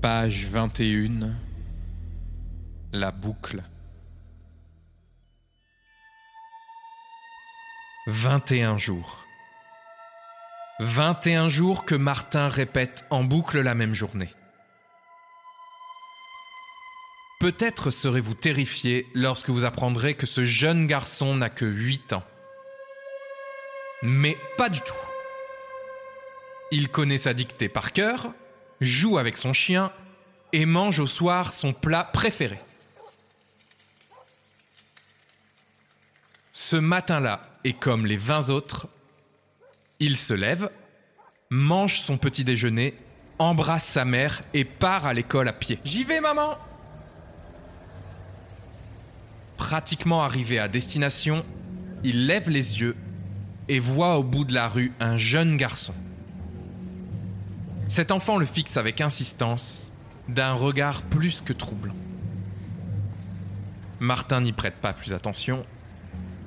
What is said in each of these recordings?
Page 21, la boucle. 21 jours. 21 jours que Martin répète en boucle la même journée. Peut-être serez-vous terrifié lorsque vous apprendrez que ce jeune garçon n'a que 8 ans. Mais pas du tout. Il connaît sa dictée par cœur, joue avec son chien et mange au soir son plat préféré. Ce matin-là, et comme les 20 autres, il se lève, mange son petit déjeuner, embrasse sa mère et part à l'école à pied. « J'y vais, maman !» Pratiquement arrivé à destination, il lève les yeux et voit au bout de la rue un jeune garçon. Cet enfant le fixe avec insistance, d'un regard plus que troublant. Martin n'y prête pas plus attention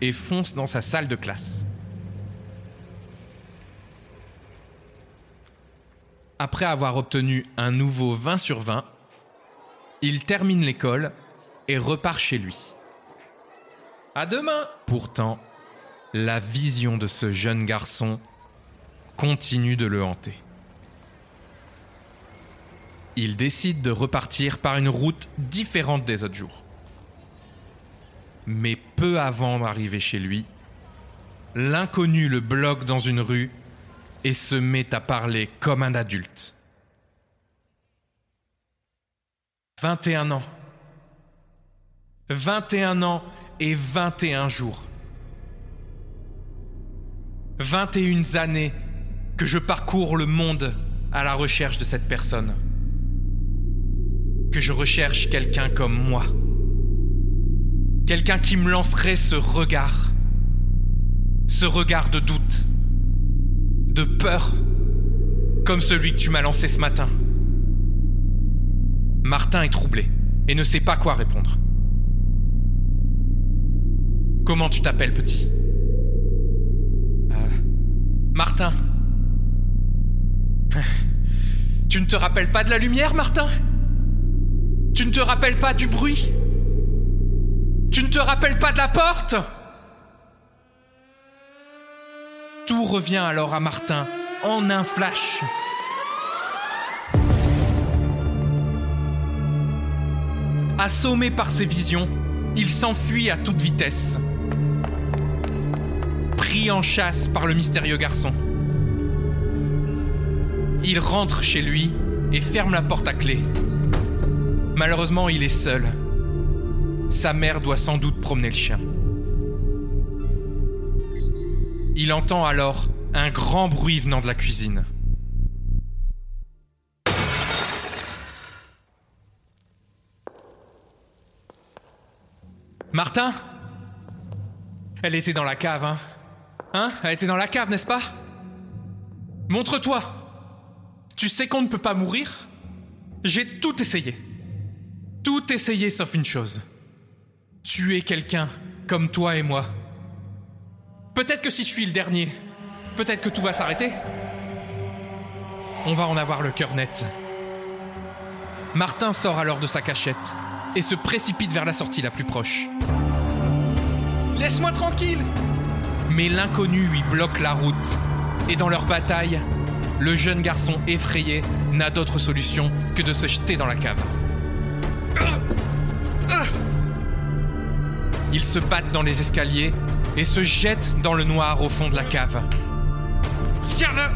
et fonce dans sa salle de classe. Après avoir obtenu un nouveau 20 sur 20, il termine l'école et repart chez lui. À demain! Pourtant, la vision de ce jeune garçon continue de le hanter. Il décide de repartir par une route différente des autres jours. Mais peu avant d'arriver chez lui, l'inconnu le bloque dans une rue et se met à parler comme un adulte. 21 ans. 21 ans et 21 jours. 21 années que je parcours le monde à la recherche de cette personne. Que je recherche quelqu'un comme moi. Quelqu'un qui me lancerait ce regard. Ce regard de doute, de peur, comme celui que tu m'as lancé ce matin. Martin est troublé et ne sait pas quoi répondre. Comment tu t'appelles, petit ? Martin. Tu ne te rappelles pas de la lumière, Martin ? Tu ne te rappelles pas du bruit ? Tu ne te rappelles pas de la porte ? Tout revient alors à Martin en un flash. Assommé par ses visions, il s'enfuit à toute vitesse. Pris en chasse par le mystérieux garçon. Il rentre chez lui et ferme la porte à clé. Malheureusement, il est seul. Sa mère doit sans doute promener le chien. Il entend alors un grand bruit venant de la cuisine. Martin ? Elle était dans la cave, hein ? Elle était dans la cave, n'est-ce pas ? Montre-toi ! Tu sais qu'on ne peut pas mourir ? J'ai tout essayé. Tout essayer sauf une chose. tuer quelqu'un comme toi et moi. Peut-être que si je suis le dernier, peut-être que tout va s'arrêter. On va en avoir le cœur net. Martin sort alors de sa cachette et se précipite vers la sortie la plus proche. « Laisse-moi tranquille !» Mais l'inconnu lui bloque la route. Et dans leur bataille, le jeune garçon effrayé n'a d'autre solution que de se jeter dans la cave. Ils se battent dans les escaliers et se jettent dans le noir au fond de la cave. « Tiens-le !»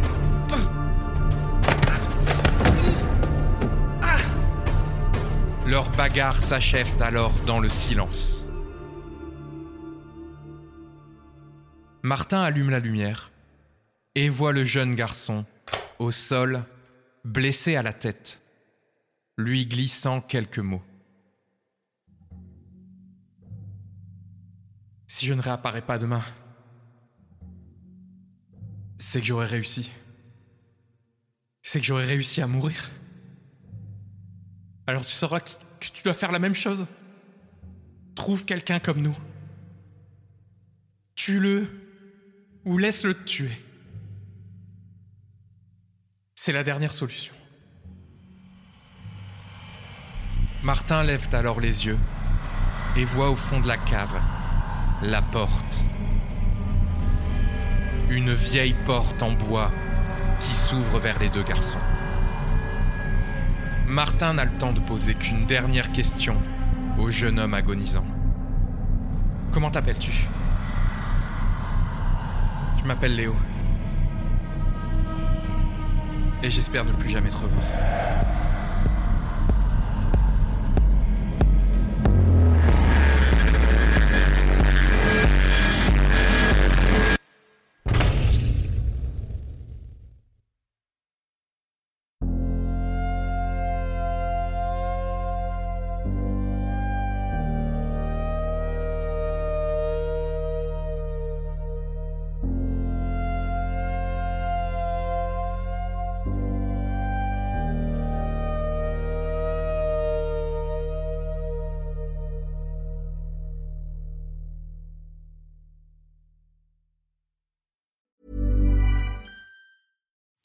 Leur bagarre s'achève alors dans le silence. Martin allume la lumière et voit le jeune garçon au sol, blessé à la tête, lui glissant quelques mots. Si je ne réapparais pas demain, c'est que j'aurais réussi. C'est que j'aurais réussi à mourir. Alors tu sauras que tu dois faire la même chose. Trouve quelqu'un comme nous. Tue-le ou laisse-le te tuer. C'est la dernière solution. Martin lève alors les yeux et voit au fond de la cave la porte. Une vieille porte en bois qui s'ouvre vers les deux garçons. Martin n'a le temps de poser qu'une dernière question au jeune homme agonisant. « Comment t'appelles-tu » ? « Je m'appelle Léo. Et j'espère ne plus jamais te revoir. »